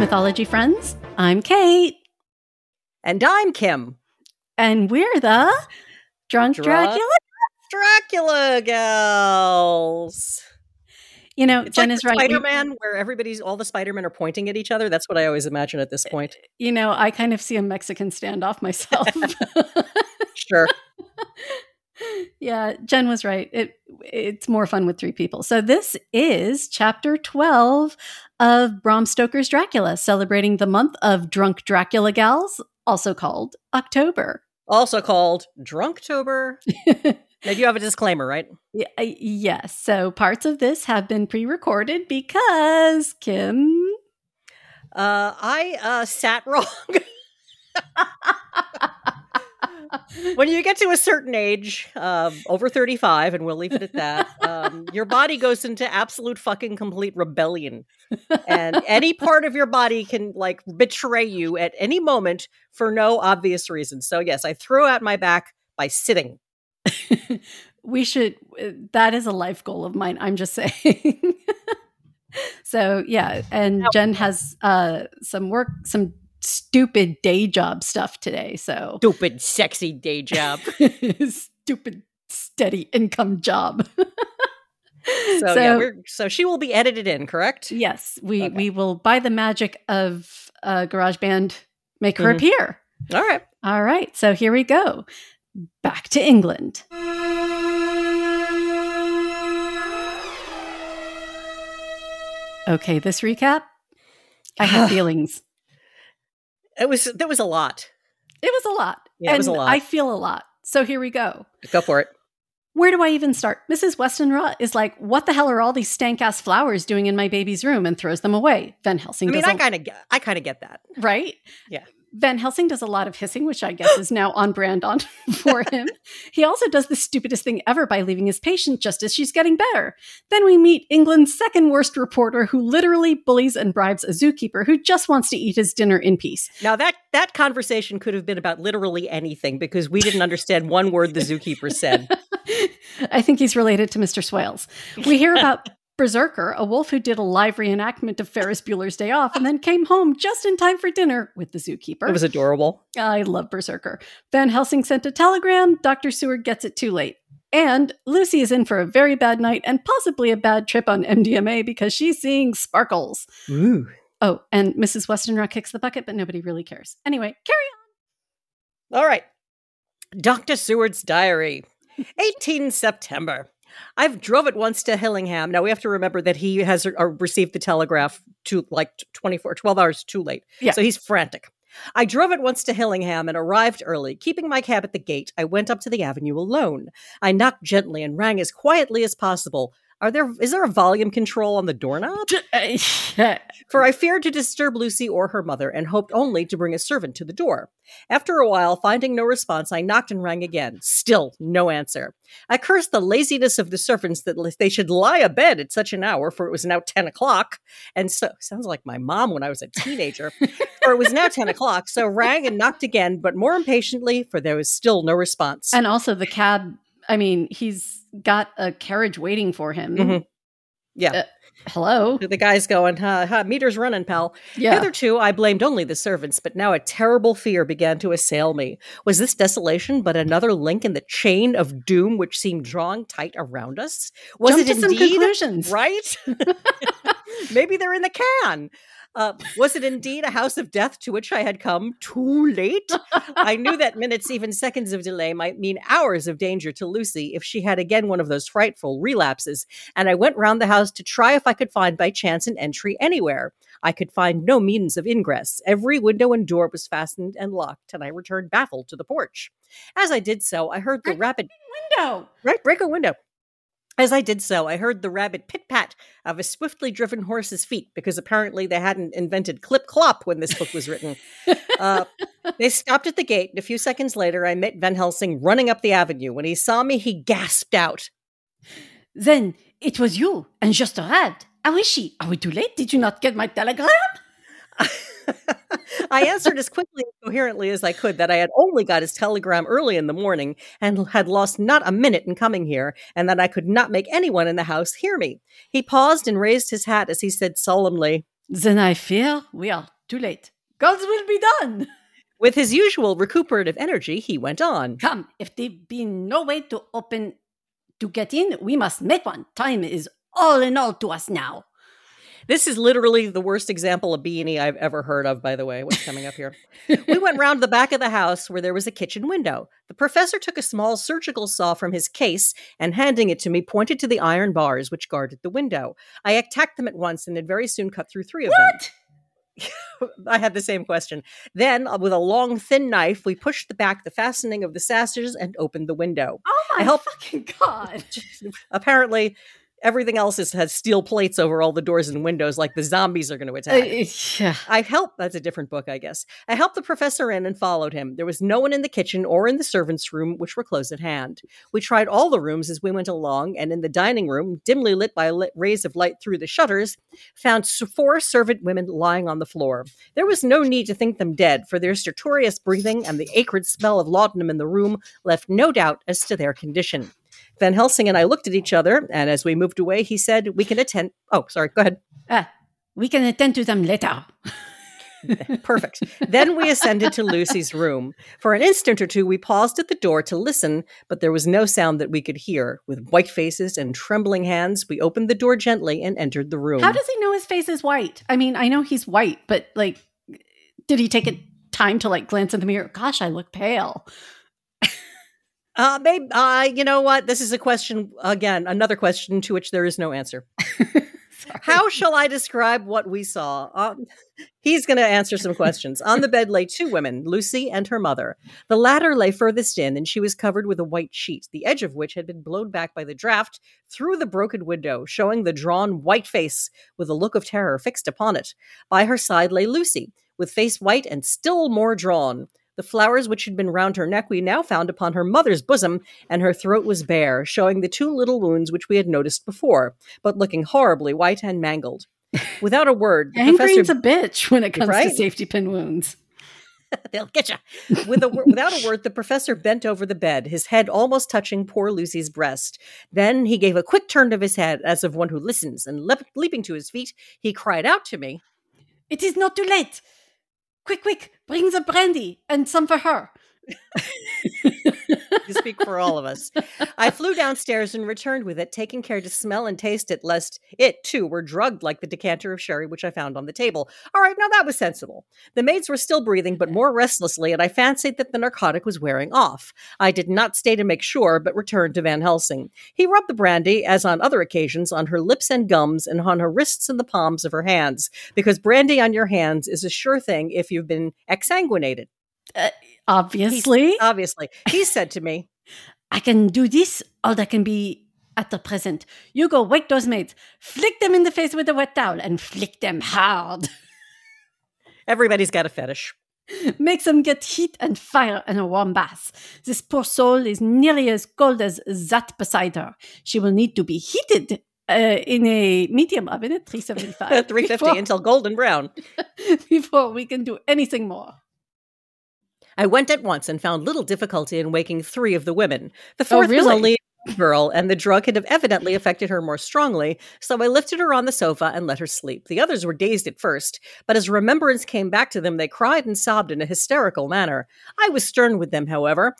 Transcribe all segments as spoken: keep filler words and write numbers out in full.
mythology friends. I'm Kate. And I'm Kim. And we're the Drunk Dracula. Dracula gals. You know, it's Jen like is right. Spider-Man, where everybody's, all the Spider-Men are pointing at each other. That's what I always imagine at this point. You know, I kind of see a Mexican standoff myself. Sure. Yeah, Jen was right. It It's more fun with three people. So this is chapter twelve of Bram Stoker's Dracula, celebrating the month of Drunk Dracula Gals, also called October. Also called Drunktober. Now, you have a disclaimer, right? Yeah, yes. Yeah. So parts of this have been pre-recorded because, Kim? Uh, I uh, sat wrong. When you get to a certain age, um, over thirty-five, and we'll leave it at that, um, your body goes into absolute fucking complete rebellion. And any part of your body can, like, betray you at any moment for no obvious reason. So, yes, I threw out my back by sitting. We should, that is a life goal of mine, I'm just saying. So, yeah, and Jen has uh, some work, some stupid day job stuff today. So stupid sexy day job. Stupid steady income job. so, so yeah, we're, so she will be edited in, correct? Yes, we okay. we will, by the magic of uh, GarageBand, make mm-hmm. her appear. All right, all right. So here we go. Back to England. Okay, this recap. I have feelings. It was, that was a lot. It was a lot. Yeah, and it was a lot. I feel a lot. So here we go. Go for it. Where do I even start? Missus Westenra is like, what the hell are all these stank-ass flowers doing in my baby's room, and throws them away. Van Helsing I mean, doesn't... I kind of get, I kind of get that. Right? Yeah. Van Helsing does a lot of hissing, which I guess is now on brand on for him. He also does the stupidest thing ever by leaving his patient just as she's getting better. Then we meet England's second worst reporter, who literally bullies and bribes a zookeeper who just wants to eat his dinner in peace. Now that that conversation could have been about literally anything, because we didn't understand one word the zookeeper said. I think he's related to Mister Swales. We hear about Berserker, a wolf who did a live reenactment of Ferris Bueller's Day Off and then came home just in time for dinner with the zookeeper. It was adorable. I love Berserker. Van Helsing sent a telegram. Doctor Seward gets it too late. And Lucy is in for a very bad night and possibly a bad trip on M D M A because she's seeing sparkles. Ooh. Oh, and Missus Westenra kicks the bucket, but nobody really cares. Anyway, carry on. All right. Doctor Seward's diary. eighteenth September. I've drove it once to Hillingham. Now, we have to remember that he has uh, received the telegraph to like twenty-four, twelve hours too late. Yeah. So he's frantic. I drove it once to Hillingham and arrived early. Keeping my cab at the gate, I went up to the avenue alone. I knocked gently and rang as quietly as possible. Are there, is there a volume control on the doorknob? For I feared to disturb Lucy or her mother and hoped only to bring a servant to the door. After a while, finding no response, I knocked and rang again. Still no answer. I cursed the laziness of the servants that they should lie abed at such an hour, for it was now ten o'clock. And so, sounds like my mom when I was a teenager. For it was now ten o'clock, so rang and knocked again, but more impatiently, for there was still no response. And also the cab, I mean, he's got a carriage waiting for him. Mm-hmm. Yeah. Uh, hello? The guy's going, ha, ha, meter's running, pal. Yeah. Hitherto, I blamed only the servants, but now a terrible fear began to assail me. Was this desolation but another link in the chain of doom which seemed drawing tight around us? Was Jump it to indeed? Some conclusions. Right? Maybe they're in the can. Uh, was it indeed a house of death to which I had come too late? I knew that minutes, even seconds of delay might mean hours of danger to Lucy if she had again one of those frightful relapses, and I went round the house to try if I could find by chance an entry anywhere. I could find no means of ingress. Every window and door was fastened and locked, and I returned baffled to the porch. As I did so, I heard the break rapid... window! Right, break a window. As I did so, I heard the rabid pit-pat of a swiftly driven horse's feet, because apparently they hadn't invented clip-clop when this book was written. Uh, they stopped at the gate, and a few seconds later, I met Van Helsing running up the avenue. When he saw me, he gasped out. Then it was you, and just arrived. How is she? Are we too late? Did you not get my telegram? I answered as quickly and coherently as I could that I had only got his telegram early in the morning and had lost not a minute in coming here, and that I could not make anyone in the house hear me. He paused and raised his hat as he said solemnly, Then I fear we are too late. God's will be done! With his usual recuperative energy, he went on. Come, if there be no way to open, to get in, we must make one. Time is all in all to us now. This is literally the worst example of B and E I've ever heard of, by the way, what's coming up here. We went round the back of the house where there was a kitchen window. The professor took a small surgical saw from his case and, handing it to me, pointed to the iron bars which guarded the window. I attacked them at once and had very soon cut through three of them. What? I had the same question. Then, with a long, thin knife, we pushed the back the fastening of the sashes and opened the window. Oh my I helped- fucking God. Apparently, everything else is, has steel plates over all the doors and windows like the zombies are going to attack. Uh, yeah. I helped. That's a different book, I guess. I helped the professor in and followed him. There was no one in the kitchen or in the servants' room, which were close at hand. We tried all the rooms as we went along, and in the dining room, dimly lit by lit rays of light through the shutters, found four servant women lying on the floor. There was no need to think them dead, for their stertorous breathing and the acrid smell of laudanum in the room left no doubt as to their condition. Van Helsing and I looked at each other, and as we moved away, he said, we can attend... Oh, sorry, go ahead. Uh, we can attend to them later. Perfect. Then we ascended to Lucy's room. For an instant or two, we paused at the door to listen, but there was no sound that we could hear. With white faces and trembling hands, we opened the door gently and entered the room. How does he know his face is white? I mean, I know he's white, but, like, did he take a time to, like, glance in the mirror? Gosh, I look pale. Uh, maybe, uh, you know what? This is a question, again, another question to which there is no answer. How shall I describe what we saw? Uh, he's going to answer some questions. On the bed lay two women, Lucy and her mother. The latter lay furthest in, and she was covered with a white sheet, the edge of which had been blown back by the draft through the broken window, showing the drawn white face with a look of terror fixed upon it. By her side lay Lucy, with face white and still more drawn. The flowers which had been round her neck we now found upon her mother's bosom, and her throat was bare, showing the two little wounds which we had noticed before, but looking horribly white and mangled. Without a word, the professor... Angry's a bitch when it comes right? to safety pin wounds. They'll get you. With a, without a word, the professor bent over the bed, his head almost touching poor Lucy's breast. Then he gave a quick turn of his head, as of one who listens, and le- leaping to his feet, he cried out to me, "It is not too late! Quick, quick, bring the brandy and some for her." You speak for all of us. I flew downstairs and returned with it, taking care to smell and taste it, lest it, too, were drugged like the decanter of sherry which I found on the table. All right, now that was sensible. The maids were still breathing, but more restlessly, and I fancied that the narcotic was wearing off. I did not stay to make sure, but returned to Van Helsing. He rubbed the brandy, as on other occasions, on her lips and gums, and on her wrists and the palms of her hands, because brandy on your hands is a sure thing if you've been exsanguinated. Uh, obviously. He, obviously. He said to me, "I can do this, all that can be at the present. You go wake those maids, flick them in the face with a wet towel, and flick them hard." Everybody's got a fetish. "Make them get heat and fire and a warm bath. This poor soul is nearly as cold as that beside her. She will need to be heated Uh, in a medium oven at three seventy-five. three fifty before, until golden brown. Before we can do anything more." I went at once and found little difficulty in waking three of the women. The fourth oh, really? was only a girl, and the drug had evidently affected her more strongly, so I lifted her on the sofa and let her sleep. The others were dazed at first, but as remembrance came back to them, they cried and sobbed in a hysterical manner. I was stern with them, however,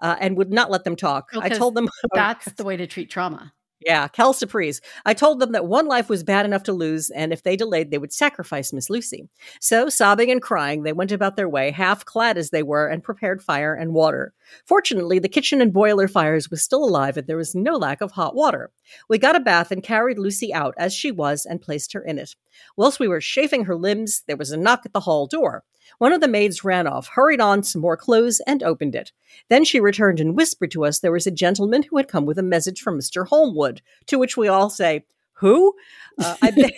uh, and would not let them talk. Well, I told them... That's the way to treat trauma. Yeah, calciprese. I told them that one life was bad enough to lose, and if they delayed, they would sacrifice Miss Lucy. So, sobbing and crying, they went about their way, half clad as they were, and prepared fire and water. Fortunately, the kitchen and boiler fires was still alive, and there was no lack of hot water. We got a bath and carried Lucy out as she was and placed her in it. Whilst we were chafing her limbs, there was a knock at the hall door. One of the maids ran off, hurried on some more clothes, and opened it. Then she returned and whispered to us there was a gentleman who had come with a message from Mister Holmwood, to which we all say, "Who?" Uh, I, ba-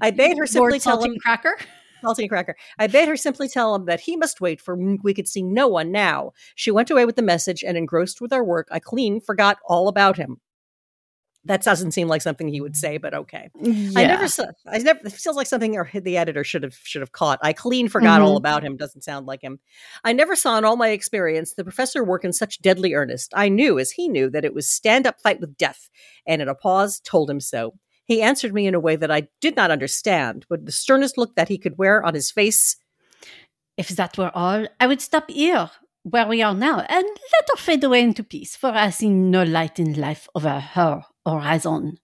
I bade her simply Lord tell him... Cracker? Salty Cracker. I bade her simply tell him that he must wait, for we could see no one now. She went away with the message, and engrossed with our work, I clean forgot all about him. That doesn't seem like something he would say, but okay. Yeah. I never saw. I never. It feels like something the editor should have should have caught. I clean forgot mm-hmm. all about him. Doesn't sound like him. I never saw in all my experience the professor work in such deadly earnest. I knew, as he knew, that it was stand up fight with death, and in a pause told him so. He answered me in a way that I did not understand, with the sternest look that he could wear on his face. If that were all, I would stop here, where we are now, and let her fade away into peace, for I see no light in life over her horizon.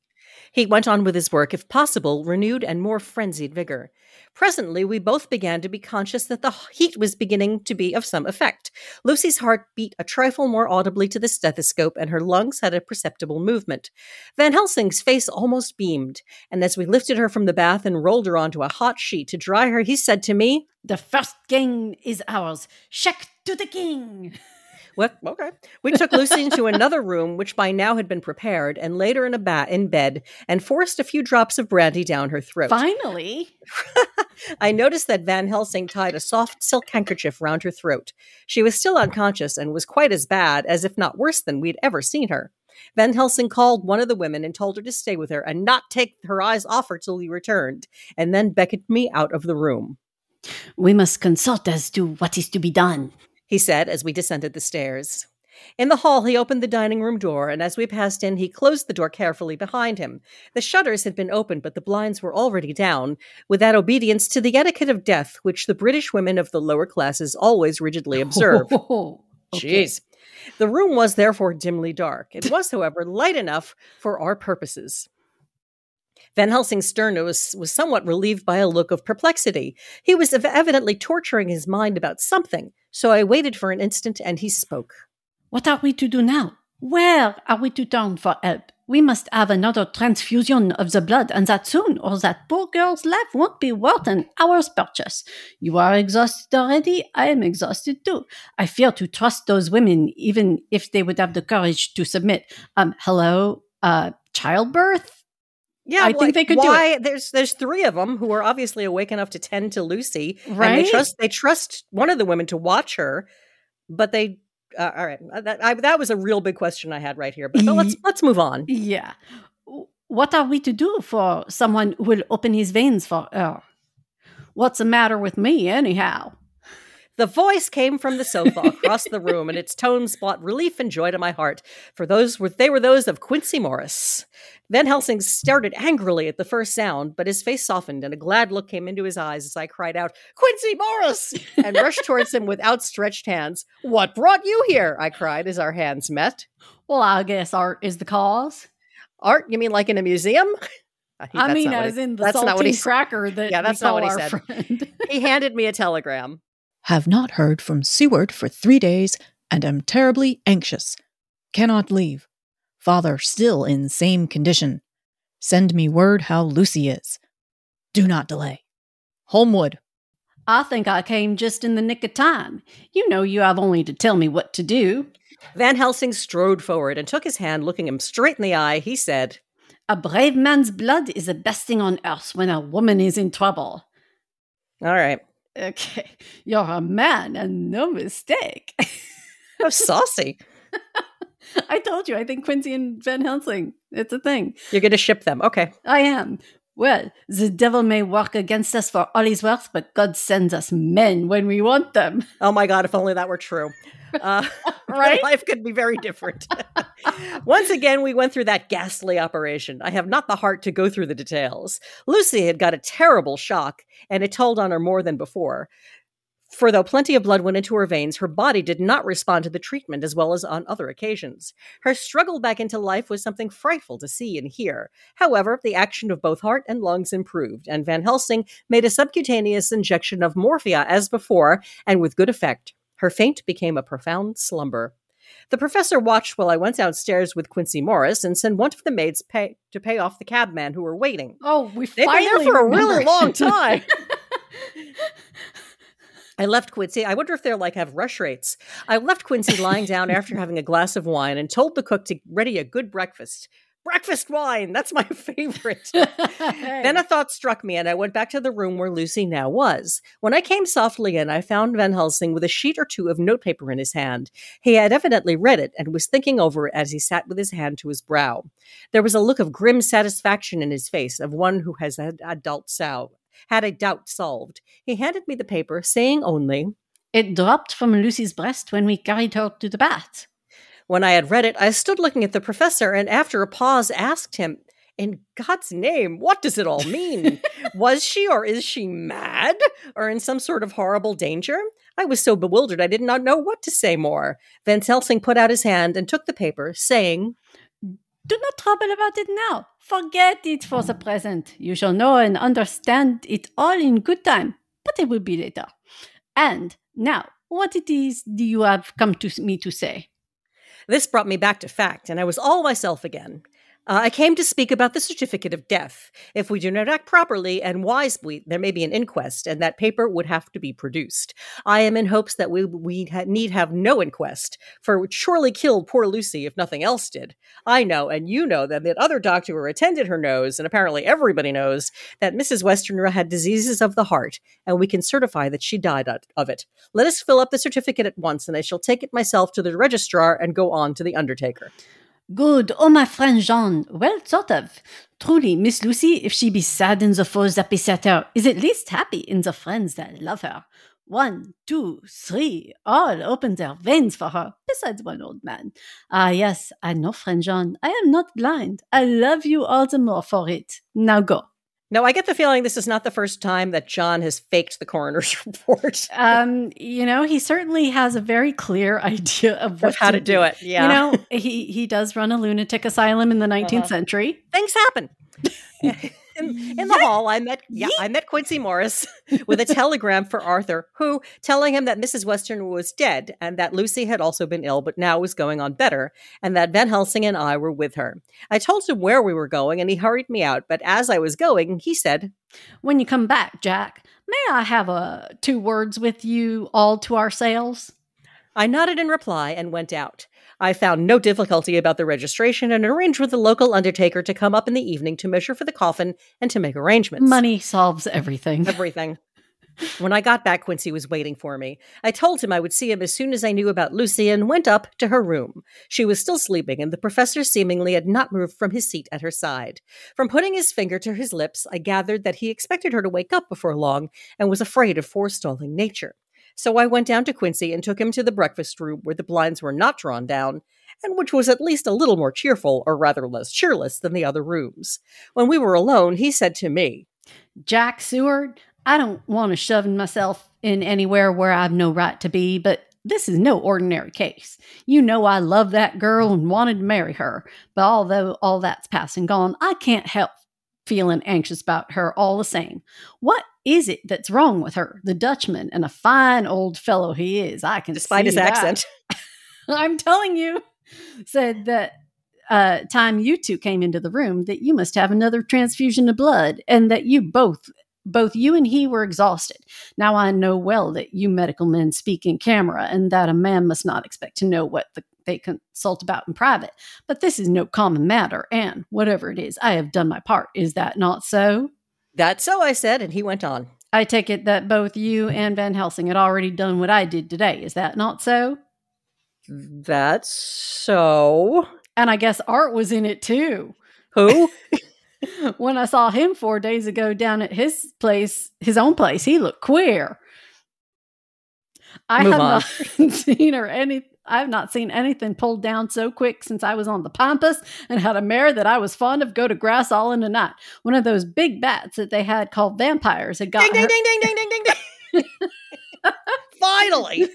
He went on with his work, if possible, renewed and more frenzied vigor. Presently, we both began to be conscious that the heat was beginning to be of some effect. Lucy's heart beat a trifle more audibly to the stethoscope, and her lungs had a perceptible movement. Van Helsing's face almost beamed, and as we lifted her from the bath and rolled her onto a hot sheet to dry her, he said to me, "The first gang is ours. Check to the king." Well, okay. We took Lucy into another room, which by now had been prepared, and laid her in a bat in bed and forced a few drops of brandy down her throat. Finally. I noticed that Van Helsing tied a soft silk handkerchief round her throat. She was still unconscious and was quite as bad, as if not worse than we'd ever seen her. Van Helsing called one of the women and told her to stay with her and not take her eyes off her till he returned, and then beckoned me out of the room. "We must consult as to what is to be done," he said as we descended the stairs. In the hall, he opened the dining room door, and as we passed in, he closed the door carefully behind him. The shutters had been opened, but the blinds were already down, with that obedience to the etiquette of death which the British women of the lower classes always rigidly observe. Oh, okay. Jeez. The room was therefore dimly dark. It was, however, light enough for our purposes. Van Helsing's sternness was, was somewhat relieved by a look of perplexity. He was evidently torturing his mind about something, so I waited for an instant, and he spoke. "What are we to do now? Where are we to turn for help? We must have another transfusion of the blood, and that soon, or that poor girl's life won't be worth an hour's purchase. You are exhausted already. I am exhausted too. I fear to trust those women, even if they would have the courage to submit. Um, hello, uh, childbirth? Yeah, I well, think they could why, do it. There's there's three of them who are obviously awake enough to tend to Lucy, right? And they trust they trust one of the women to watch her, but they uh, all right. That I, that was a real big question I had right here, but, but let's let's move on. Yeah, what are we to do for someone who will open his veins for her? What's the matter with me, anyhow? The voice came from the sofa across the room, and its tones brought relief and joy to my heart, for those were they were those of Quincey Morris. Van Helsing started angrily at the first sound, but his face softened, and a glad look came into his eyes as I cried out, "Quincey Morris!" and rushed towards him with outstretched hands. "What brought you here?" I cried as our hands met. "Well, I guess art is the cause." "Art? You mean like in a museum?" I, I mean, as in the salty cracker that yeah, that's not what he said. He handed me a telegram. "Have not heard from Seward for three days and am terribly anxious. Cannot leave. Father still in same condition. Send me word how Lucy is. Do not delay. Holmwood." I think I came just in the nick of time. You know you have only to tell me what to do. Van Helsing strode forward and took his hand, looking him straight in the eye. He said, "A brave man's blood is the best thing on earth when a woman is in trouble." All right. Okay, you're a man and no mistake. How saucy. I told you, I think Quincey and Van Helsing, it's a thing. You're going to ship them, okay. I am. Well, the devil may work against us for all his worth, but God sends us men when we want them. Oh my God, if only that were true. Uh, right? Life could be very different. Once again, we went through that ghastly operation. I have not the heart to go through the details. Lucy had got a terrible shock, and it told on her more than before. For though plenty of blood went into her veins, her body did not respond to the treatment as well as on other occasions. Her struggle back into life was something frightful to see and hear. However, the action of both heart and lungs improved, and Van Helsing made a subcutaneous injection of morphia as before, and with good effect. Her faint became a profound slumber. The professor watched while I went downstairs with Quincey Morris and sent one of the maids pay- to pay off the cabman who were waiting. Oh, we They've finally been there for a remembered. Really long time. I left Quincey. I wonder if they're like have rush rates. I left Quincey lying down after having a glass of wine and told the cook to ready a good breakfast. Breakfast wine. That's my favorite. Hey. Then a thought struck me, and I went back to the room where Lucy now was. When I came softly in, I found Van Helsing with a sheet or two of notepaper in his hand. He had evidently read it and was thinking over it as he sat with his hand to his brow. There was a look of grim satisfaction in his face of one who has had adult sow. Had a doubt solved. He handed me the paper, saying only, "It dropped from Lucy's breast when we carried her to the bath." When I had read it, I stood looking at the professor and after a pause asked him, in God's name, what does it all mean? Was she or is she mad or in some sort of horrible danger? I was so bewildered I did not know what to say more. Van Helsing put out his hand and took the paper, saying, "Do not trouble about it now. Forget it for the present. You shall know and understand it all in good time, but it will be later. And now, what it is do you have come to me to say?" This brought me back to fact, and I was all myself again. Uh, I came to speak about the certificate of death. If we do not act properly and wisely, there may be an inquest, and that paper would have to be produced. I am in hopes that we, we ha- need have no inquest, for it would surely kill poor Lucy if nothing else did. I know, and you know, that the other doctor who attended her knows, and apparently everybody knows, that Missus Westenra had diseases of the heart, and we can certify that she died of it. Let us fill up the certificate at once, and I shall take it myself to the registrar and go on to the undertaker." "Good, oh my friend Jean, well thought of. Truly, Miss Lucy, if she be sad in the foes that beset her, is at least happy in the friends that love her. One, two, three, all open their veins for her, besides one old man. Ah yes, I know, friend Jean, I am not blind. I love you all the more for it. Now go." Now, I get the feeling this is not the first time that John has faked the coroner's report. um, you know, he certainly has a very clear idea of, what of how to, to do it. Yeah. You know, he, he does run a lunatic asylum in the nineteenth uh-huh. century. Things happen. In, in the hall, I met yeah, I met Quincey Morris with a telegram for Arthur, who telling him that Missus Western was dead and that Lucy had also been ill, but now was going on better, and that Van Helsing and I were with her. I told him where we were going, and he hurried me out. But as I was going, he said, "When you come back, Jack, may I have uh, two words with you all to ourselves?" I nodded in reply and went out. I found no difficulty about the registration and arranged with the local undertaker to come up in the evening to measure for the coffin and to make arrangements. Money solves everything. Everything. When I got back, Quincey was waiting for me. I told him I would see him as soon as I knew about Lucy and went up to her room. She was still sleeping, and the professor seemingly had not moved from his seat at her side. From putting his finger to his lips, I gathered that he expected her to wake up before long and was afraid of forestalling nature. So I went down to Quincey and took him to the breakfast room where the blinds were not drawn down, and which was at least a little more cheerful, or rather less cheerless, than the other rooms. When we were alone, he said to me, "Jack Seward, I don't want to shove myself in anywhere where I've no right to be, but this is no ordinary case. You know I love that girl and wanted to marry her, but although all that's past and gone, I can't help feeling anxious about her all the same. What is it that's wrong with her? The Dutchman, and a fine old fellow he is, I can despite see his that. accent." "I'm telling you," said that uh, time you two came into the room, that you must have another transfusion of blood, and that you both, both you and he were exhausted. Now I know well that you medical men speak in camera, and that a man must not expect to know what the they consult about in private, but this is no common matter, and whatever it is, I have done my part. Is that not so?" "That's so," I said, and he went on. "I take it that both you and Van Helsing had already done what I did today. Is that not so?" "That's so." "And I guess Art was in it too." "Who?" "When I saw him four days ago down at his place, his own place, he looked queer. I Move have on. not seen or anything. I've not seen anything pulled down so quick since I was on the Pampas and had a mare that I was fond of go to grass all in a night. One of those big bats that they had called vampires had got ding, her- ding, ding, ding, ding, ding, ding, ding. Finally,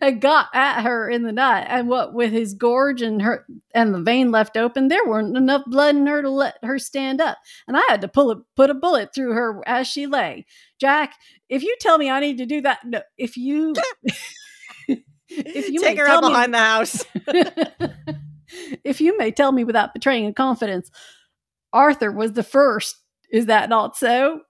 had got at her in the night, and what with his gorge and her and the vein left open, there weren't enough blood in her to let her stand up, and I had to pull a, put a bullet through her as she lay. Jack, if you tell me I need to do that, no, if you." If you Take her out behind me, the house. "If you may tell me without betraying a confidence, Arthur was the first. Is that not so?"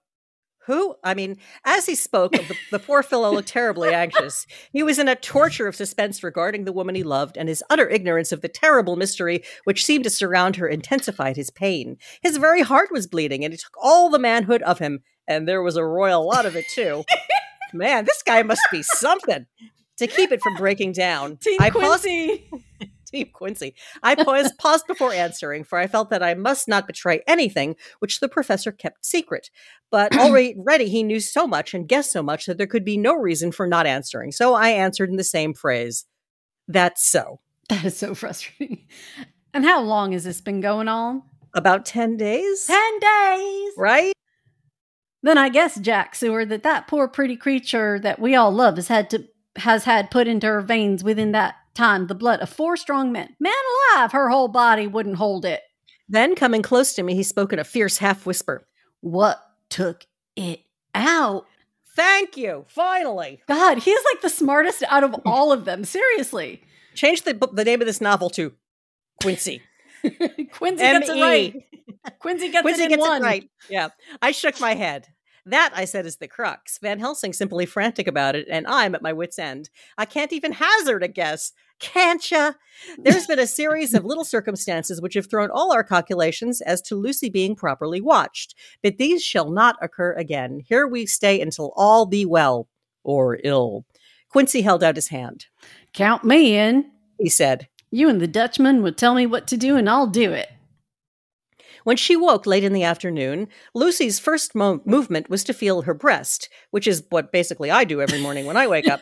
Who? I mean, as he spoke, the, the poor fellow looked terribly anxious. He was in a torture of suspense regarding the woman he loved, and his utter ignorance of the terrible mystery which seemed to surround her intensified his pain. His very heart was bleeding, and it took all the manhood of him, and there was a royal lot of it, too. Man, this guy must be something. To keep it from breaking down, Team I Quincey. Paused, Team Quincey. I paused, paused before answering, for I felt that I must not betray anything which the professor kept secret. But already he knew so much and guessed so much that there could be no reason for not answering. So I answered in the same phrase. "That's so." That is so frustrating. "And how long has this been going on?" About ten days? ten days! Right? Then I guess, Jack Seward, that that poor pretty creature that we all love has had to has had put into her veins within that time the blood of four strong men. Man alive, her whole body wouldn't hold it. Then, coming close to me, he spoke in a fierce half-whisper. What took it out? Thank you, finally. God, he's like the smartest out of all of them, seriously. Change the the name of this novel to Quincey. Quincey M E. Gets it right. Quincey gets Quincey it in gets one. It right. Yeah. I shook my head. That, I said, is the crux. Van Helsing simply frantic about it, and I'm at my wit's end. I can't even hazard a guess. Can't ya? There's been a series of little circumstances which have thrown all our calculations as to Lucy being properly watched. But these shall not occur again. Here we stay until all be well or ill. Quincey held out his hand. Count me in, he said. You and the Dutchman would tell me what to do, and I'll do it. When she woke late in the afternoon, Lucy's first mo- movement was to feel her breast, which is what basically I do every morning when I wake up,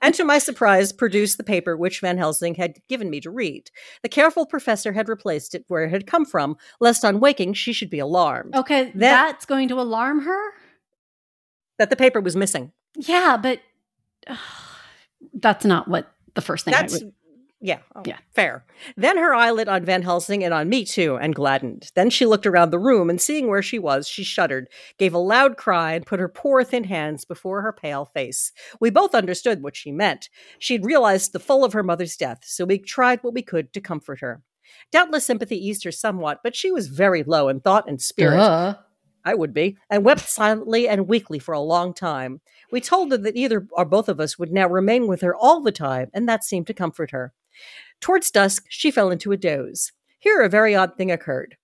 and to my surprise, produced the paper which Van Helsing had given me to read. The careful professor had replaced it where it had come from, lest on waking she should be alarmed. Okay, then, that's going to alarm her? That the paper was missing. Yeah, but uh, that's not what the first thing that's- I would... Yeah, oh, yeah, fair. Then her eye lit on Van Helsing and on me, too, and gladdened. Then she looked around the room, and seeing where she was, she shuddered, gave a loud cry, and put her poor, thin hands before her pale face. We both understood what she meant. She had realized the full of her mother's death, so we tried what we could to comfort her. Doubtless sympathy eased her somewhat, but she was very low in thought and spirit. Duh. I would be, and wept silently and weakly for a long time. We told her that either or both of us would now remain with her all the time, and that seemed to comfort her. Towards dusk, she fell into a doze. Here a very odd thing occurred.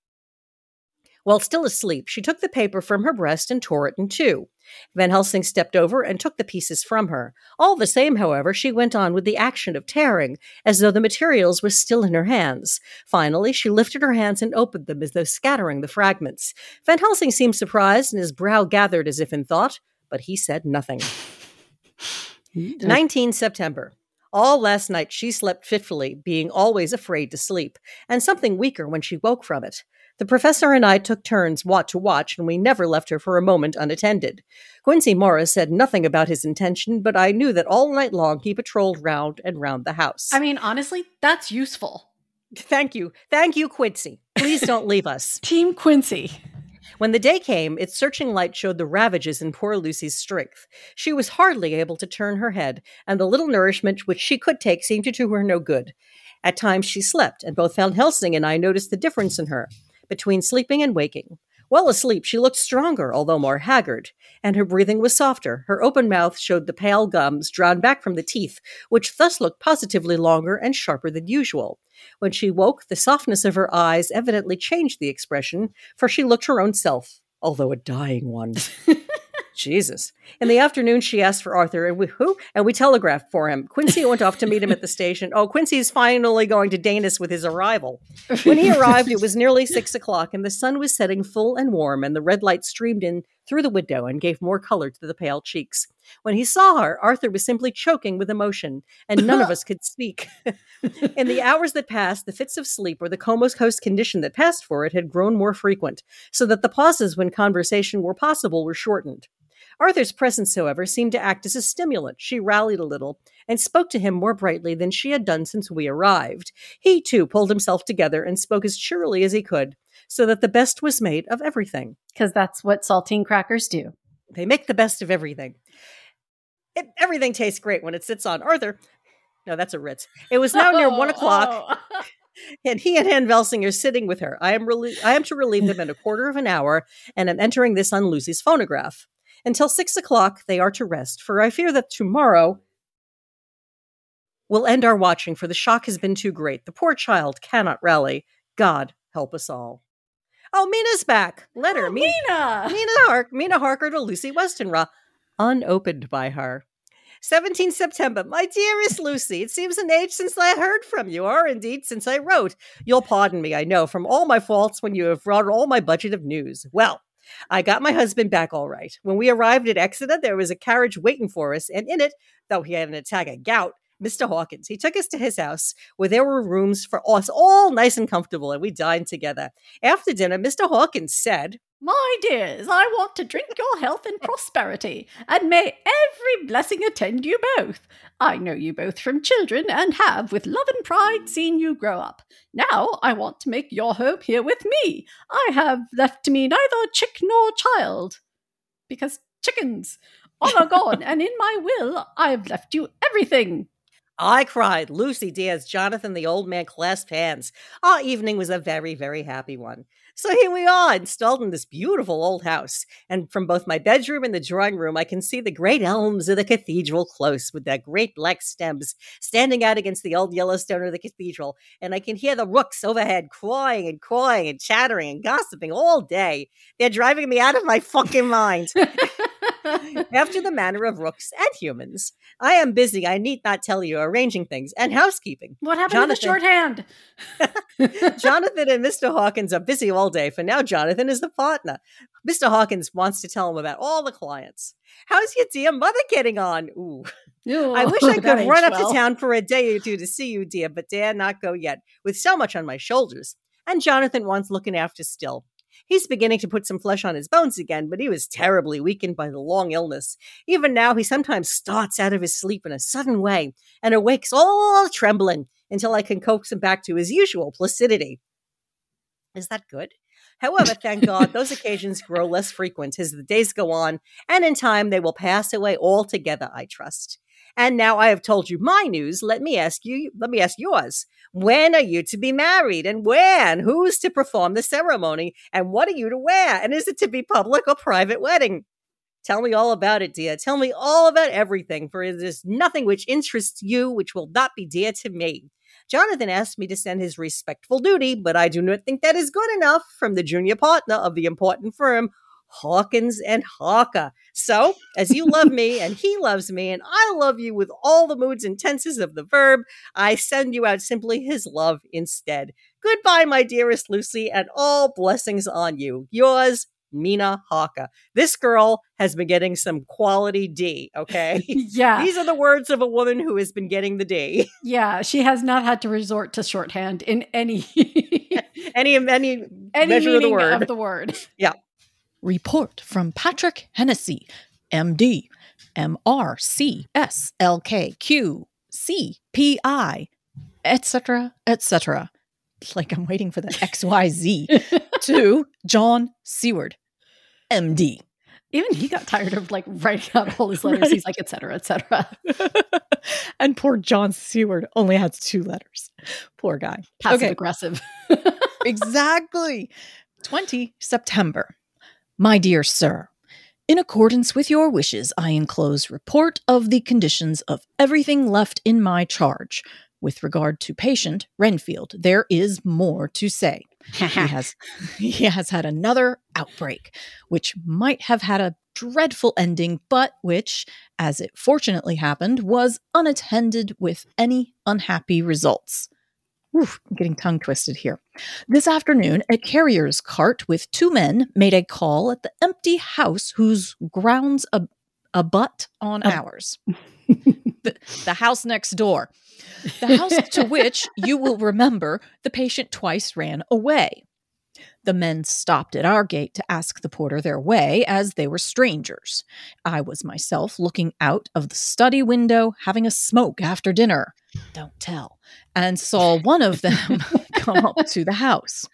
While still asleep, she took the paper from her breast and tore it in two. Van Helsing stepped over and took the pieces from her. All the same, however, she went on with the action of tearing, as though the materials were still in her hands. Finally, she lifted her hands and opened them as though scattering the fragments. Van Helsing seemed surprised, and his brow gathered as if in thought, but he said nothing. nineteenth September. All last night she slept fitfully, being always afraid to sleep, and something weaker when she woke from it. The professor and I took turns watch to watch, and we never left her for a moment unattended. Quincey Morris said nothing about his intention, but I knew that all night long he patrolled round and round the house. I mean, honestly, that's useful. Thank you. Thank you, Quincey. Please don't leave us. Team Quincey. When the day came, its searching light showed the ravages in poor Lucy's strength. She was hardly able to turn her head, and the little nourishment which she could take seemed to do her no good. At times she slept, and both Van Helsing and I noticed the difference in her between sleeping and waking. While asleep, she looked stronger, although more haggard, and her breathing was softer. Her open mouth showed the pale gums drawn back from the teeth, which thus looked positively longer and sharper than usual. When she woke, the softness of her eyes evidently changed the expression, for she looked her own self, although a dying one. Jesus. In the afternoon, she asked for Arthur, and we, who? And we telegraphed for him. Quincey went off to meet him at the station. Oh, Quincey's finally going to Danis with his arrival. When he arrived, it was nearly six o'clock, and the sun was setting full and warm, and the red light streamed in through the window and gave more color to the pale cheeks. When he saw her, Arthur was simply choking with emotion, and none of us could speak. In the hours that passed, the fits of sleep or the comose condition that passed for it had grown more frequent, so that the pauses when conversation were possible were shortened. Arthur's presence, however, seemed to act as a stimulant. She rallied a little and spoke to him more brightly than she had done since we arrived. He, too, pulled himself together and spoke as cheerily as he could, so that the best was made of everything. Because that's what saltine crackers do. They make the best of everything. It, everything tastes great when it sits on Arthur. No, that's a Ritz. It was now oh, near one o'clock. Oh. And he and Van Helsing are sitting with her. I am, rel- I am to relieve them in a quarter of an hour, and am entering this on Lucy's phonograph. Until six o'clock, they are to rest, for I fear that tomorrow will end our watching, for the shock has been too great. The poor child cannot rally. God help us all. Oh, Mina's back. Letter. Oh, Mina. Mina. Mina, Hark- Mina Harker to Lucy Westenra. Unopened by her. seventeenth September. My dearest Lucy, it seems an age since I heard from you, or indeed since I wrote. You'll pardon me, I know, from all my faults when you have brought all my budget of news. Well, I got my husband back all right. When we arrived at Exeter, there was a carriage waiting for us, and in it, though he had an attack of gout, Mister Hawkins. He took us to his house where there were rooms for us all nice and comfortable, and we dined together. After dinner, Mister Hawkins said, "My dears, I want to drink your health and prosperity, and may every blessing attend you both. I know you both from children and have, with love and pride, seen you grow up. Now I want to make your home here with me. I have left to me neither chick nor child, because chickens all are gone, and in my will I have left you everything." I cried. Lucy, Diaz, Jonathan, the old man clasped hands. Our evening was a very, very happy one. So here we are, installed in this beautiful old house. And from both my bedroom and the drawing room, I can see the great elms of the cathedral close with their great black stems standing out against the old yellow stone of the cathedral. And I can hear the rooks overhead cawing and cawing and chattering and gossiping all day. They're driving me out of my fucking mind. After the manner of rooks and humans, I am busy, I need not tell you, arranging things and housekeeping. What happened Jonathan, to the shorthand? Jonathan and Mister Hawkins are busy all day, for now Jonathan is the partner. Mister Hawkins wants to tell him about all the clients. How's your dear mother getting on? Ooh. Ew, I wish I could run up well. to town for a day or two to see you, dear, but dare not go yet, with so much on my shoulders. And Jonathan wants looking after still. He's beginning to put some flesh on his bones again, but he was terribly weakened by the long illness. Even now, he sometimes starts out of his sleep in a sudden way and awakes all trembling until I can coax him back to his usual placidity. Is that good? However, thank God, those occasions grow less frequent as the days go on, and in time they will pass away altogether, I trust. And now I have told you my news. Let me ask you, let me ask yours. When are you to be married, and when? Who's to perform the ceremony, and what are you to wear? And is it to be public or private wedding? Tell me all about it, dear. Tell me all about everything, for there is nothing which interests you which will not be dear to me. Jonathan asked me to send his respectful duty, but I do not think that is good enough from the junior partner of the important firm, Hawkins and Harker. So, as you love me and he loves me and I love you with all the moods and tenses of the verb, I send you out simply his love instead. Goodbye, my dearest Lucy, and all blessings on you. Yours, Mina Harker. This girl has been getting some quality D, okay? Yeah. These are the words of a woman who has been getting the D. Yeah, she has not had to resort to shorthand in any... any, any, any measure of the word. Of the word. Yeah. Report from Patrick Hennessy, M D, M R C S L K Q C P I, et cetera, et cetera. Like I'm waiting for the X Y Z. To John Seward, M D. Even he got tired of like writing out all his letters. Right. He's like, et cetera, et cetera. And poor John Seward only had two letters. Poor guy. Passive okay. aggressive. Exactly. the twentieth of September. My dear sir, in accordance with your wishes, I enclose report of the conditions of everything left in my charge. With regard to patient Renfield, there is more to say. he, has, he has had another outbreak, which might have had a dreadful ending, but which, as it fortunately happened, was unattended with any unhappy results. Oof, I'm getting tongue twisted here. This afternoon, a carrier's cart with two men made a call at the empty house whose grounds ab- abut on oh. ours. the, the house next door. The house to which, you will remember, the patient twice ran away. The men stopped at our gate to ask the porter their way, as they were strangers. I was myself looking out of the study window, having a smoke after dinner. Don't tell. And saw one of them come up to the house.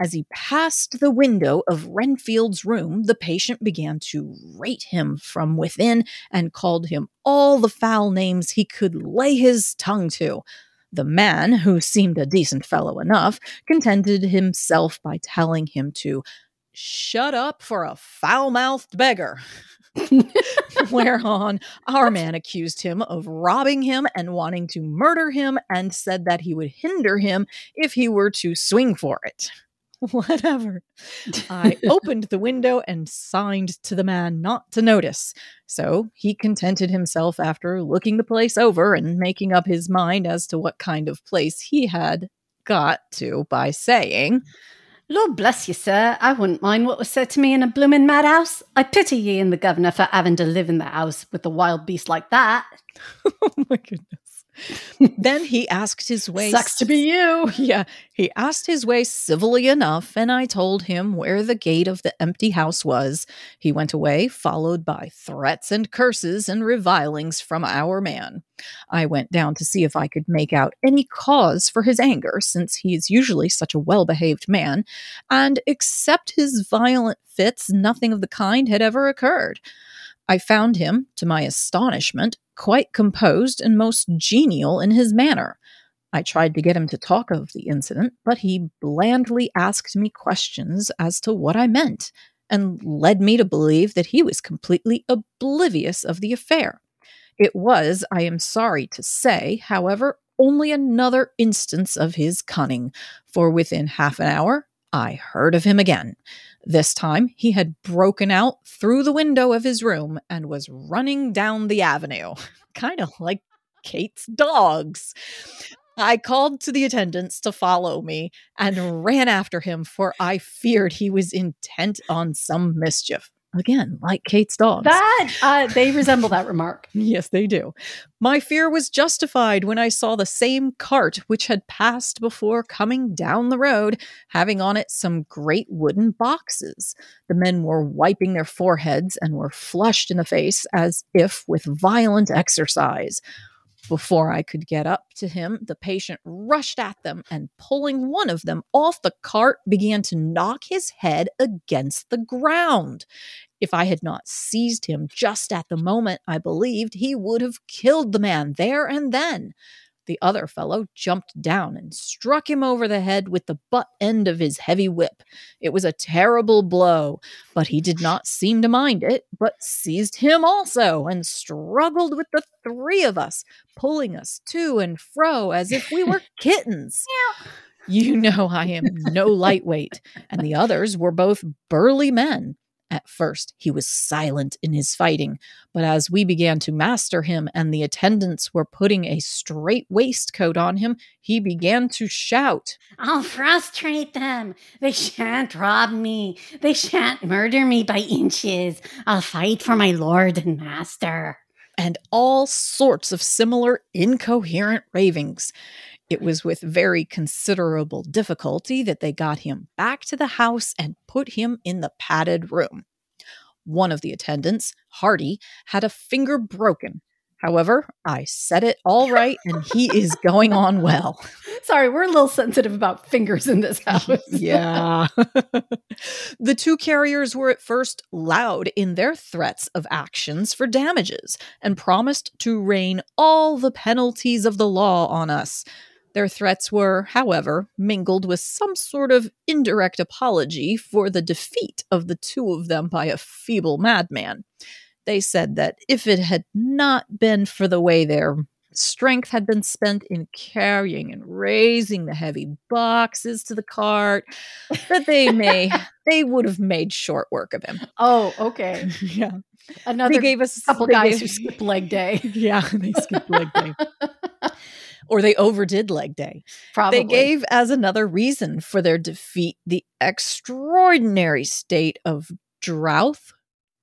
As he passed the window of Renfield's room, the patient began to rate him from within and called him all the foul names he could lay his tongue to. The man, who seemed a decent fellow enough, contented himself by telling him to shut up for a foul-mouthed beggar, whereon our man accused him of robbing him and wanting to murder him, and said that he would hinder him if he were to swing for it. Whatever. I opened the window and signed to the man not to notice. So he contented himself after looking the place over and making up his mind as to what kind of place he had got to by saying, "Lord bless you, sir. I wouldn't mind what was said to me in a bloomin' madhouse. I pity ye and the governor for having to live in the house with a wild beast like that." Oh my goodness. Then he asked his way. Sucks to be you. Yeah. He asked his way civilly enough, and I told him where the gate of the empty house was. He went away, followed by threats and curses and revilings from our man. I went down to see if I could make out any cause for his anger, since he is usually such a well-behaved man, and except his violent fits, nothing of the kind had ever occurred. I found him, to my astonishment, quite composed and most genial in his manner. I tried to get him to talk of the incident, but he blandly asked me questions as to what I meant, and led me to believe that he was completely oblivious of the affair. It was, I am sorry to say, however, only another instance of his cunning, for within half an hour I heard of him again. This time he had broken out through the window of his room and was running down the avenue, kind of like Kate's dogs. I called to the attendants to follow me and ran after him, for I feared he was intent on some mischief. Again, like Kate's dogs. That, uh, they resemble that remark. Yes, they do. My fear was justified when I saw the same cart which had passed before coming down the road, having on it some great wooden boxes. The men were wiping their foreheads and were flushed in the face as if with violent exercise. Before I could get up to him, the patient rushed at them and, pulling one of them off the cart, began to knock his head against the ground. If I had not seized him just at the moment, I believed he would have killed the man there and then. The other fellow jumped down and struck him over the head with the butt end of his heavy whip. It was a terrible blow, but he did not seem to mind it, but seized him also and struggled with the three of us, pulling us to and fro as if we were kittens. Yeah. You know I am no lightweight, and the others were both burly men. At first, he was silent in his fighting, but as we began to master him and the attendants were putting a straight waistcoat on him, he began to shout, "I'll frustrate them. They shan't rob me. They shan't murder me by inches. I'll fight for my lord and master." And all sorts of similar incoherent ravings. It was with very considerable difficulty that they got him back to the house and put him in the padded room. One of the attendants, Hardy, had a finger broken. However, I said it all right, and he is going on well. Sorry, we're a little sensitive about fingers in this house. Yeah. The two carriers were at first loud in their threats of actions for damages and promised to rain all the penalties of the law on us. Their threats were, however, mingled with some sort of indirect apology for the defeat of the two of them by a feeble madman. They said that if it had not been for the way their strength had been spent in carrying and raising the heavy boxes to the cart, that they may they would have made short work of him. Oh, okay. Yeah. Another they gave us, couple they guys gave, who skip leg day. Yeah, they skip leg day. Or they overdid leg day. Probably. They gave as another reason for their defeat the extraordinary state of drought.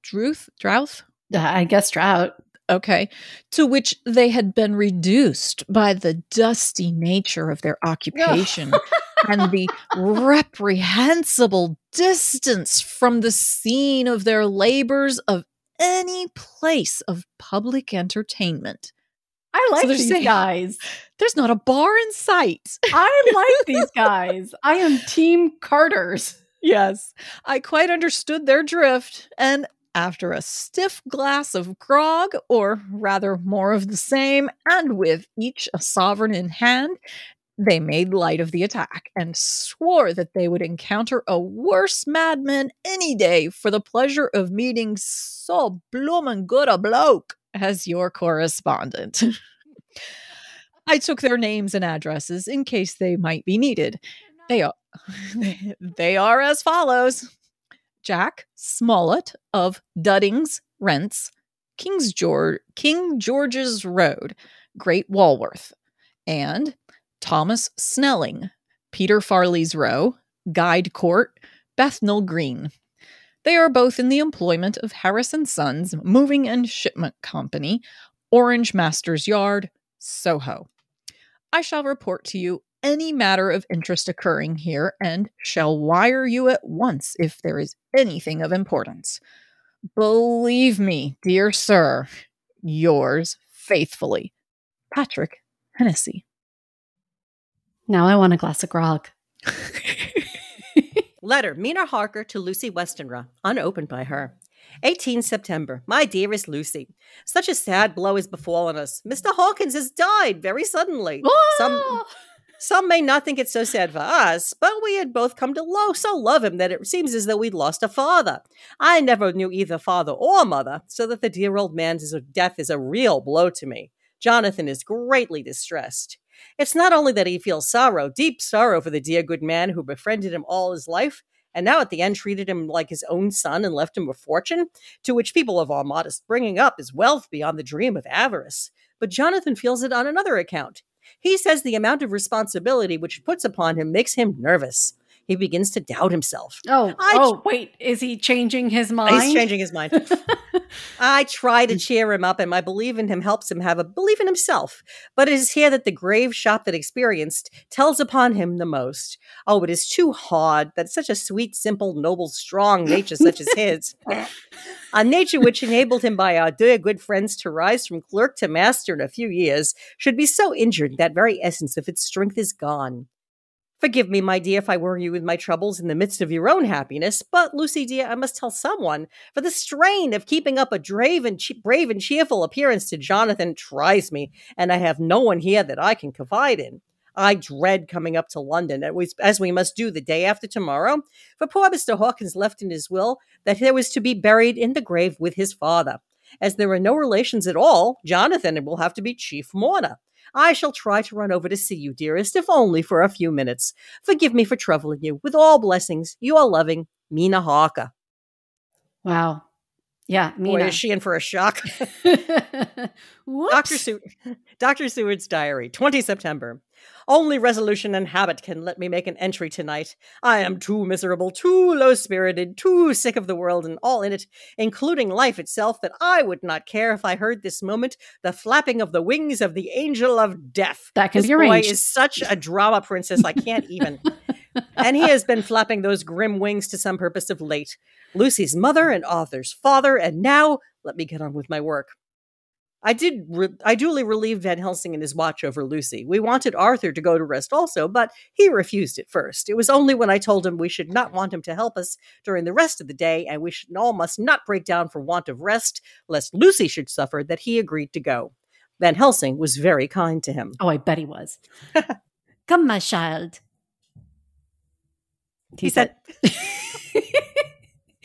Drouth? Drouth? I guess drought. Okay. To which they had been reduced by the dusty nature of their occupation and the reprehensible distance from the scene of their labors of any place of public entertainment. I like so these saying, guys. There's not a bar in sight. I like these guys. I am Team Carters. Yes. I quite understood their drift, and after a stiff glass of grog, or rather more of the same, and with each a sovereign in hand, they made light of the attack and swore that they would encounter a worse madman any day for the pleasure of meeting so bloomin' good a bloke as your correspondent. I took their names and addresses in case they might be needed. They are, they are as follows: Jack Smollett of Dudding's Rents, King's George, King George's Road, Great Walworth, and Thomas Snelling, Peter Farley's Row, Guide Court, Bethnal Green. They are both in the employment of Harrison Sons Moving and Shipment Company, Orange Master's Yard, Soho. I shall report to you any matter of interest occurring here, and shall wire you at once if there is anything of importance. Believe me, dear sir, yours faithfully, Patrick Hennessy. Now I want a glass of grog. Letter, Mina Harker to Lucy Westenra, unopened by her. eighteenth September. My dearest Lucy, such a sad blow has befallen us. Mister Hawkins has died very suddenly. Ah! Some... Some may not think it's so sad for us, but we had both come to lo- so love him that it seems as though we'd lost a father. I never knew either father or mother, so that the dear old man's death is a real blow to me. Jonathan is greatly distressed. It's not only that he feels sorrow, deep sorrow for the dear good man who befriended him all his life, and now at the end treated him like his own son and left him a fortune, to which people of our modest bringing up is wealth beyond the dream of avarice. But Jonathan feels it on another account. He says the amount of responsibility which it puts upon him makes him nervous. He begins to doubt himself. Oh, I oh, ch- wait, is he changing his mind? He's changing his mind. I try to cheer him up, and my belief in him helps him have a belief in himself. But it is here that the grave shop that experienced tells upon him the most. Oh, it is too hard that such a sweet, simple, noble, strong nature such as his, a nature which enabled him by our dear good friends to rise from clerk to master in a few years, should be so injured that very essence of its strength is gone. Forgive me, my dear, if I worry you with my troubles in the midst of your own happiness, but, Lucy, dear, I must tell someone, for the strain of keeping up a brave and, che- brave and cheerful appearance to Jonathan tries me, and I have no one here that I can confide in. I dread coming up to London, as we must do the day after tomorrow, for poor Mister Hawkins left in his will that he was to be buried in the grave with his father. As there are no relations at all, Jonathan will have to be chief mourner. I shall try to run over to see you, dearest, if only for a few minutes. Forgive me for troubling you. With all blessings, your loving, Mina Harker. Wow. Yeah, Mina. Boy, is she in for a shock. Doctor Sew- Doctor Seward's Diary, twentieth September. Only resolution and habit can let me make an entry tonight. I am too miserable, too low-spirited, too sick of the world and all in it, including life itself, that I would not care if I heard this moment the flapping of the wings of the angel of death. That can this be arranged. Boy is such a drama princess, I can't even. And he has been flapping those grim wings to some purpose of late. Lucy's mother and Arthur's father, and now let me get on with my work. I did. Re- I duly relieved Van Helsing in his watch over Lucy. We wanted Arthur to go to rest also, but he refused at first. It was only when I told him we should not want him to help us during the rest of the day, and we should all must not break down for want of rest, lest Lucy should suffer, that he agreed to go. Van Helsing was very kind to him. Oh, I bet he was. Come, my child. He, he said.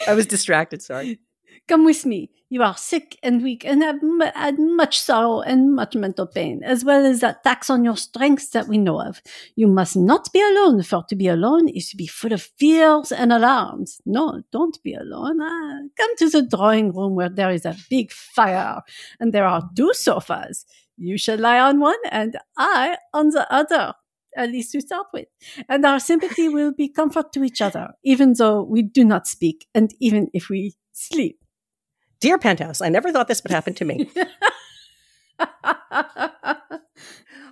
I was distracted, sorry. Come with me. You are sick and weak and have m- had much sorrow and much mental pain, as well as that tax on your strength that we know of. You must not be alone, for to be alone is to be full of fears and alarms. No, don't be alone. Ah, come to the drawing room where there is a big fire and there are two sofas. You shall lie on one and I on the other, at least to start with. And our sympathy will be comfort to each other, even though we do not speak and even if we sleep. Dear Penthouse, I never thought this would happen to me.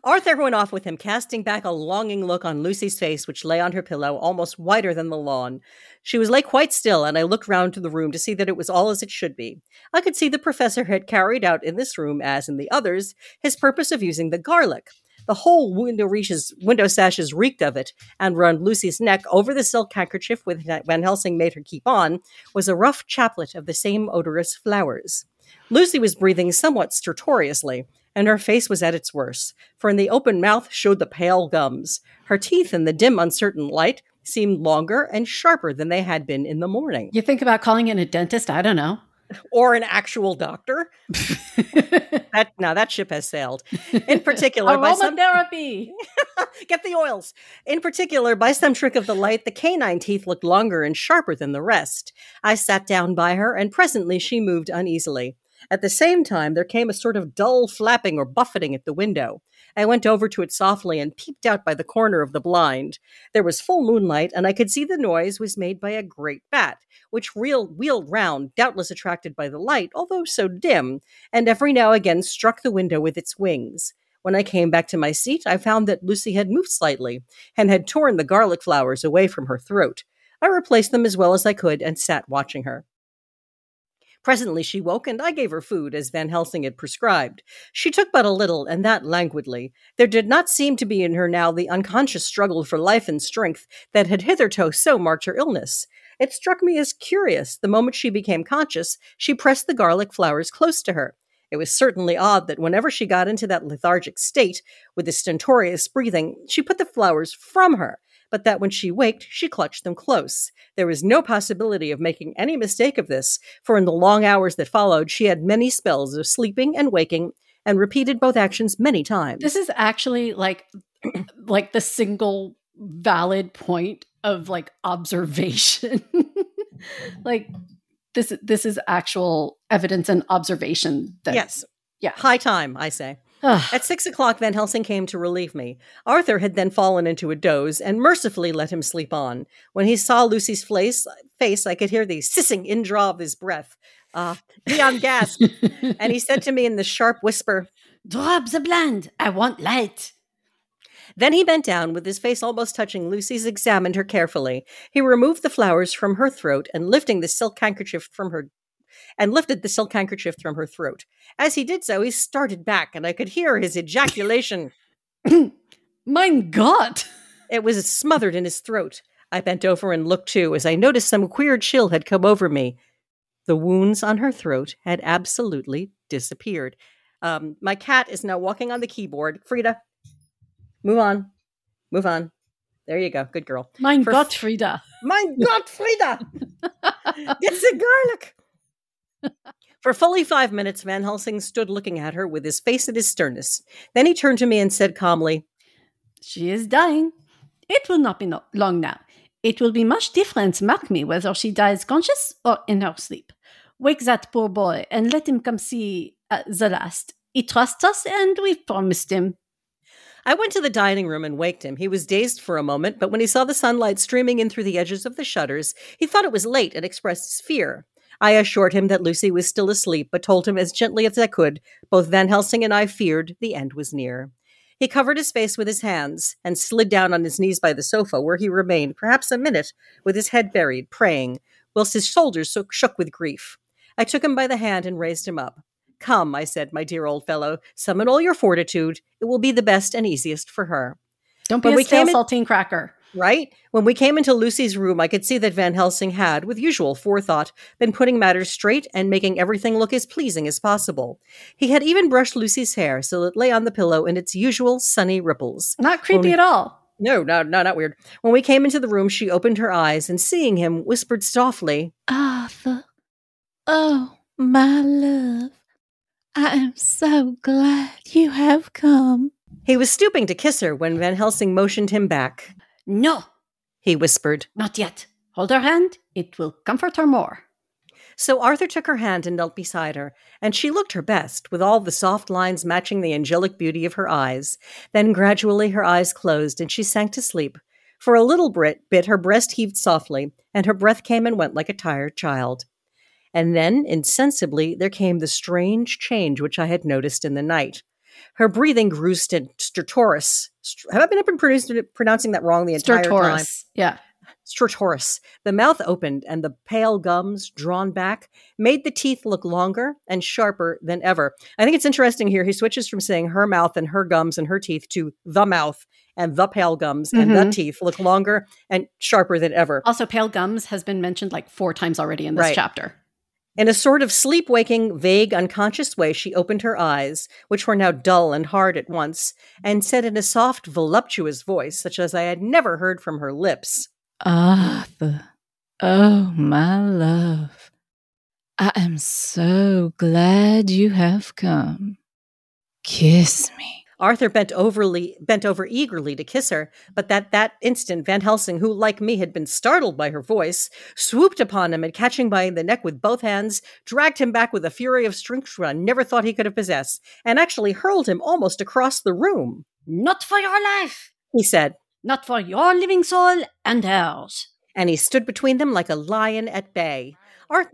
Arthur went off with him, casting back a longing look on Lucy's face, which lay on her pillow, almost whiter than the lawn. She was lay quite still, and I looked round to the room to see that it was all as it should be. I could see the professor had carried out in this room, as in the others, his purpose of using the garlic. The whole window, reaches, window sashes reeked of it, and round Lucy's neck, over the silk handkerchief which Van Helsing made her keep on, was a rough chaplet of the same odorous flowers. Lucy was breathing somewhat stertorously, and her face was at its worst, for in the open mouth showed the pale gums. Her teeth, in the dim, uncertain light, seemed longer and sharper than they had been in the morning. You think about calling in a dentist? I don't know. Or an actual doctor. that now that ship has sailed. In particular, by some therapy. Get the oils. In particular, by some trick of the light, the canine teeth looked longer and sharper than the rest. I sat down by her, and presently she moved uneasily. At the same time, there came a sort of dull flapping or buffeting at the window. I went over to it softly and peeped out by the corner of the blind. There was full moonlight, and I could see the noise was made by a great bat, which reeled, wheeled round, doubtless attracted by the light, although so dim, and every now and again struck the window with its wings. When I came back to my seat, I found that Lucy had moved slightly and had torn the garlic flowers away from her throat. I replaced them as well as I could and sat watching her. Presently she woke, and I gave her food, as Van Helsing had prescribed. She took but a little, and that languidly. There did not seem to be in her now the unconscious struggle for life and strength that had hitherto so marked her illness. It struck me as curious. The moment she became conscious, she pressed the garlic flowers close to her. It was certainly odd that whenever she got into that lethargic state, with the stentorious breathing, she put the flowers from her, but that when she waked, she clutched them close. There was no possibility of making any mistake of this, for in the long hours that followed, she had many spells of sleeping and waking, and repeated both actions many times. This is actually like, like the single valid point of like observation. Like this, this is actual evidence and observation. That, yes. Yeah. High time, I say. At six o'clock, Van Helsing came to relieve me. Arthur had then fallen into a doze and mercifully let him sleep on. When he saw Lucy's face, face I could hear the sissing indraw of his breath. Uh, Leon gasped, and he said to me in the sharp whisper, "Draw the blind. I want light." Then he bent down, with his face almost touching Lucy's, examined her carefully. He removed the flowers from her throat and lifting the silk handkerchief from her and lifted the silk handkerchief from her throat. As he did so, he started back, and I could hear his ejaculation. Mein Gott! It was smothered in his throat. I bent over and looked too, as I noticed some queer chill had come over me. The wounds on her throat had absolutely disappeared. Um, my cat is now walking on the keyboard. Frida, move on. Move on. There you go. Good girl. Mein For Gott, Frida. Mein Gott, Frida! It's a garlic! For fully five minutes, Van Helsing stood looking at her with his face at his sternest. Then he turned to me and said calmly, "She is dying. It will not be no- long now. It will be much difference, mark me, whether she dies conscious or in her sleep. Wake that poor boy and let him come see uh, the last. He trusts us and we've promised him." I went to the dining room and waked him. He was dazed for a moment, but when he saw the sunlight streaming in through the edges of the shutters, he thought it was late and expressed his fear. I assured him that Lucy was still asleep, but told him as gently as I could, both Van Helsing and I feared the end was near. He covered his face with his hands and slid down on his knees by the sofa, where he remained perhaps a minute with his head buried, praying, whilst his shoulders shook with grief. I took him by the hand and raised him up. "Come," I said, "my dear old fellow, summon all your fortitude. It will be the best and easiest for her. Don't be a stale saltine cracker." Right? When we came into Lucy's room, I could see that Van Helsing had, with usual forethought, been putting matters straight and making everything look as pleasing as possible. He had even brushed Lucy's hair so it lay on the pillow in its usual sunny ripples. Not creepy we- at all. No, no, no, not weird. When we came into the room, she opened her eyes and, seeing him, whispered softly, "Arthur, oh, my love, I am so glad you have come." He was stooping to kiss her when Van Helsing motioned him back. "No," he whispered. "Not yet. Hold her hand. It will comfort her more." So Arthur took her hand and knelt beside her, and she looked her best, with all the soft lines matching the angelic beauty of her eyes. Then gradually her eyes closed, and she sank to sleep. For a little bit, her breast heaved softly, and her breath came and went like a tired child. And then, insensibly, there came the strange change which I had noticed in the night. Her breathing grew st- stertorous. St- Have I been pronouncing, pronouncing that wrong the entire stertorous. Time? Yeah. Stertorous. The mouth opened, and the pale gums, drawn back, made the teeth look longer and sharper than ever. I think it's interesting here. He switches from saying her mouth and her gums and her teeth to the mouth and the pale gums mm-hmm. and the teeth look longer and sharper than ever. Also, pale gums has been mentioned like four times already in this right. chapter. In a sort of sleep-waking, vague, unconscious way, she opened her eyes, which were now dull and hard at once, and said in a soft, voluptuous voice, such as I had never heard from her lips, "Arthur, oh, my love, I am so glad you have come. Kiss me." Arthur bent overly, bent over eagerly to kiss her, but that that instant Van Helsing, who, like me, had been startled by her voice, swooped upon him and, catching by the neck with both hands, dragged him back with a fury of strength I never thought he could have possessed, and actually hurled him almost across the room. "Not for your life," he said. "Not for your living soul and hers." And he stood between them like a lion at bay. Arthur...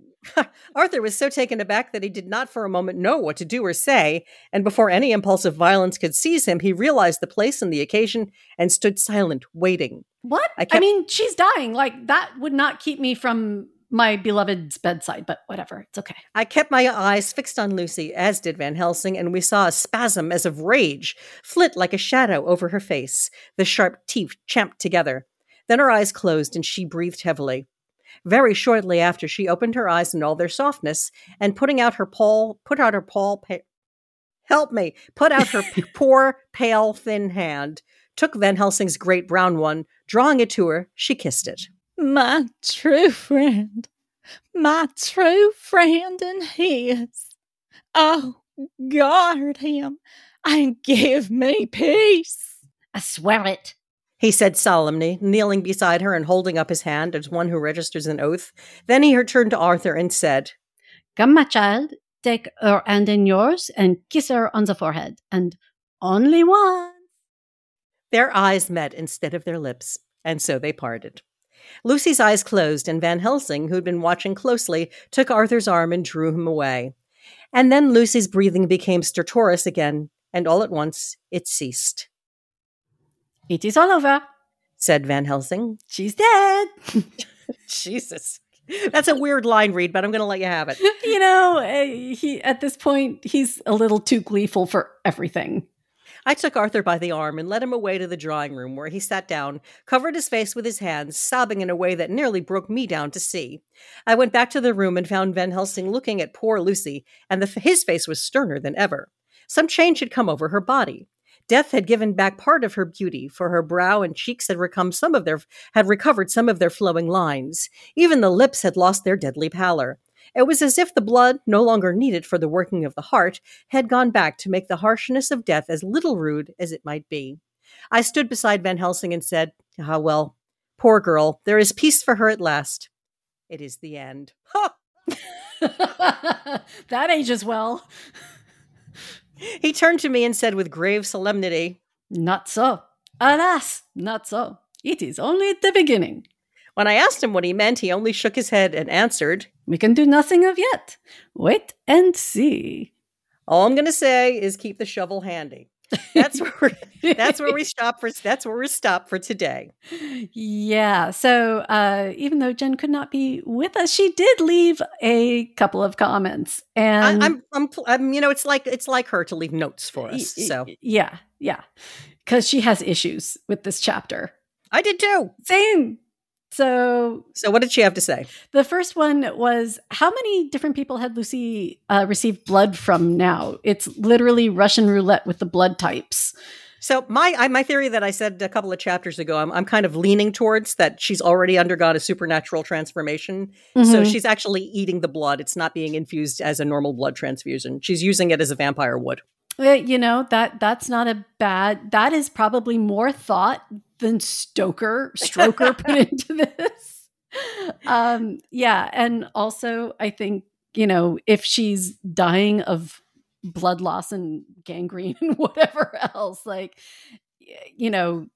Arthur was so taken aback that he did not for a moment know what to do or say, and before any impulsive violence could seize him, he realized the place and the occasion and stood silent, waiting. What? I, kept- I mean, she's dying. Like, that would not keep me from my beloved's bedside, but whatever. It's okay. I kept my eyes fixed on Lucy, as did Van Helsing, and we saw a spasm as of rage flit like a shadow over her face. The sharp teeth champed together. Then her eyes closed, and she breathed heavily. Very shortly after, she opened her eyes in all their softness, and putting out her paw, put out her paw, pa- help me, put out her p- poor, pale, thin hand, took Van Helsing's great brown one, drawing it to her, she kissed it. My true friend, my true friend and his. Oh, guard him and give me peace. I swear it. He said solemnly, kneeling beside her and holding up his hand as one who registers an oath. Then he turned to Arthur and said, Come, my child, take her hand in yours and kiss her on the forehead, and only once. Their eyes met instead of their lips, and so they parted. Lucy's eyes closed, and Van Helsing, who had been watching closely, took Arthur's arm and drew him away. And then Lucy's breathing became stertorous again, and all at once it ceased. It is all over, said Van Helsing. She's dead. Jesus. That's a weird line read, but I'm going to let you have it. You know, he at this point, he's a little too gleeful for everything. I took Arthur by the arm and led him away to the drawing room, where he sat down, covered his face with his hands, sobbing in a way that nearly broke me down to see. I went back to the room and found Van Helsing looking at poor Lucy, and the, his face was sterner than ever. Some change had come over her body. Death had given back part of her beauty, for her brow and cheeks had, recome some of their, had recovered some of their flowing lines. Even the lips had lost their deadly pallor. It was as if the blood, no longer needed for the working of the heart, had gone back to make the harshness of death as little rude as it might be. I stood beside Van Helsing and said, Ah, well, poor girl, there is peace for her at last. It is the end. Ha! That ages well. He turned to me and said with grave solemnity, Not so. Alas, not so. It is only the beginning. When I asked him what he meant, he only shook his head and answered, We can do nothing of yet. Wait and see. All I'm going to say is keep the shovel handy. That's where we're, that's where we stop for that's where we stop for today. Yeah. So uh, even though Jen could not be with us, she did leave a couple of comments, and I, I'm, I'm I'm you know it's like it's like her to leave notes for us. So yeah, yeah, because she has issues with this chapter. I did too. Same. So, so what did she have to say? The first one was, how many different people had Lucy uh, received blood from now? It's literally Russian roulette with the blood types. So my I, my theory that I said a couple of chapters ago, I'm, I'm kind of leaning towards that she's already undergone a supernatural transformation. Mm-hmm. So she's actually eating the blood. It's not being infused as a normal blood transfusion. She's using it as a vampire would. You know, that that's not a bad, that is probably more thought than Stoker, Stroker put into this. Um, yeah. And also I think, you know, if she's dying of blood loss and gangrene and whatever else, like, you know,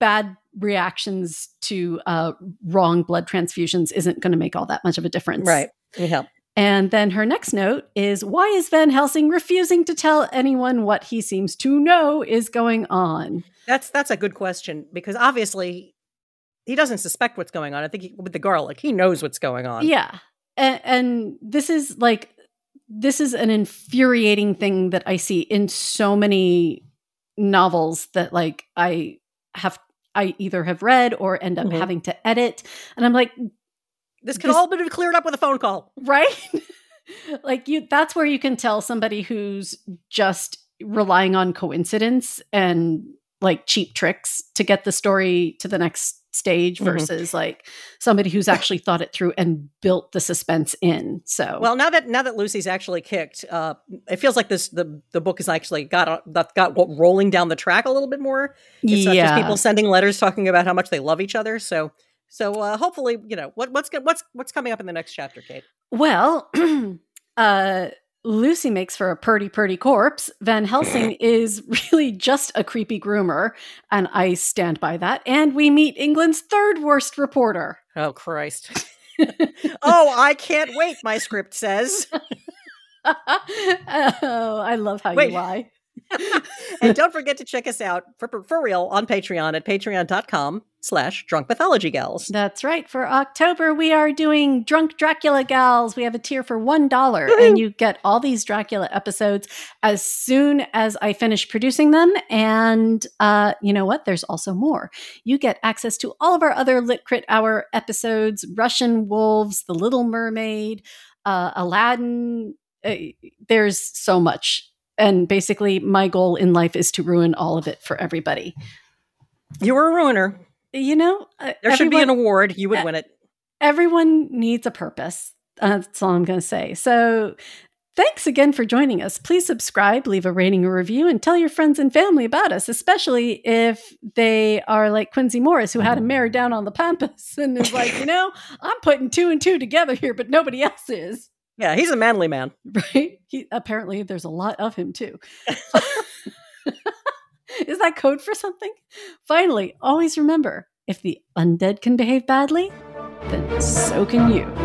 bad reactions to uh, wrong blood transfusions isn't going to make all that much of a difference. Right. Yeah. And then her next note is, why is Van Helsing refusing to tell anyone what he seems to know is going on? That's that's a good question, because obviously he doesn't suspect what's going on. I think he, with the garlic, he knows what's going on. Yeah. And, and this is like, this is an infuriating thing that I see in so many novels that like I have, I either have read or end up mm-hmm. having to edit. And I'm like, This could this, all been cleared up with a phone call. Right? Like you that's where you can tell somebody who's just relying on coincidence and like cheap tricks to get the story to the next stage versus mm-hmm. like somebody who's actually thought it through and built the suspense in. So well, now that now that Lucy's actually kicked, uh, it feels like this the the book has actually got uh, got rolling down the track a little bit more. It's not yeah. just people sending letters talking about how much they love each other. So So uh, hopefully, you know, what, what's what's what's coming up in the next chapter, Kate? Well, uh, Lucy makes for a purty, purty corpse. Van Helsing is really just a creepy groomer, and I stand by that. And we meet England's third worst reporter. Oh, Christ. Oh, I can't wait, my script says. Oh, I love how wait. You lie. And don't forget to check us out for, for real on Patreon at patreon.com slash drunk pathology gals. That's right. For October, we are doing Drunk Dracula Gals. We have a tier for one dollar mm-hmm. and you get all these Dracula episodes as soon as I finish producing them. And uh, you know what? There's also more. You get access to all of our other Lit Crit Hour episodes, Russian Wolves, The Little Mermaid, uh, Aladdin. Uh, there's so much. And basically, my goal in life is to ruin all of it for everybody. You were a ruiner. You know, uh, there everyone, should be an award. You would uh, win it. Everyone needs a purpose. Uh, that's all I'm going to say. So thanks again for joining us. Please subscribe, leave a rating or review, and tell your friends and family about us, especially if they are like Quincey Morris, who had a mare down on the Pampas and is like, you know, I'm putting two and two together here, but nobody else is. Yeah, he's a manly man. Right? He, apparently, there's a lot of him, too. Is that code for something? Finally, always remember, if the undead can behave badly, then so can you.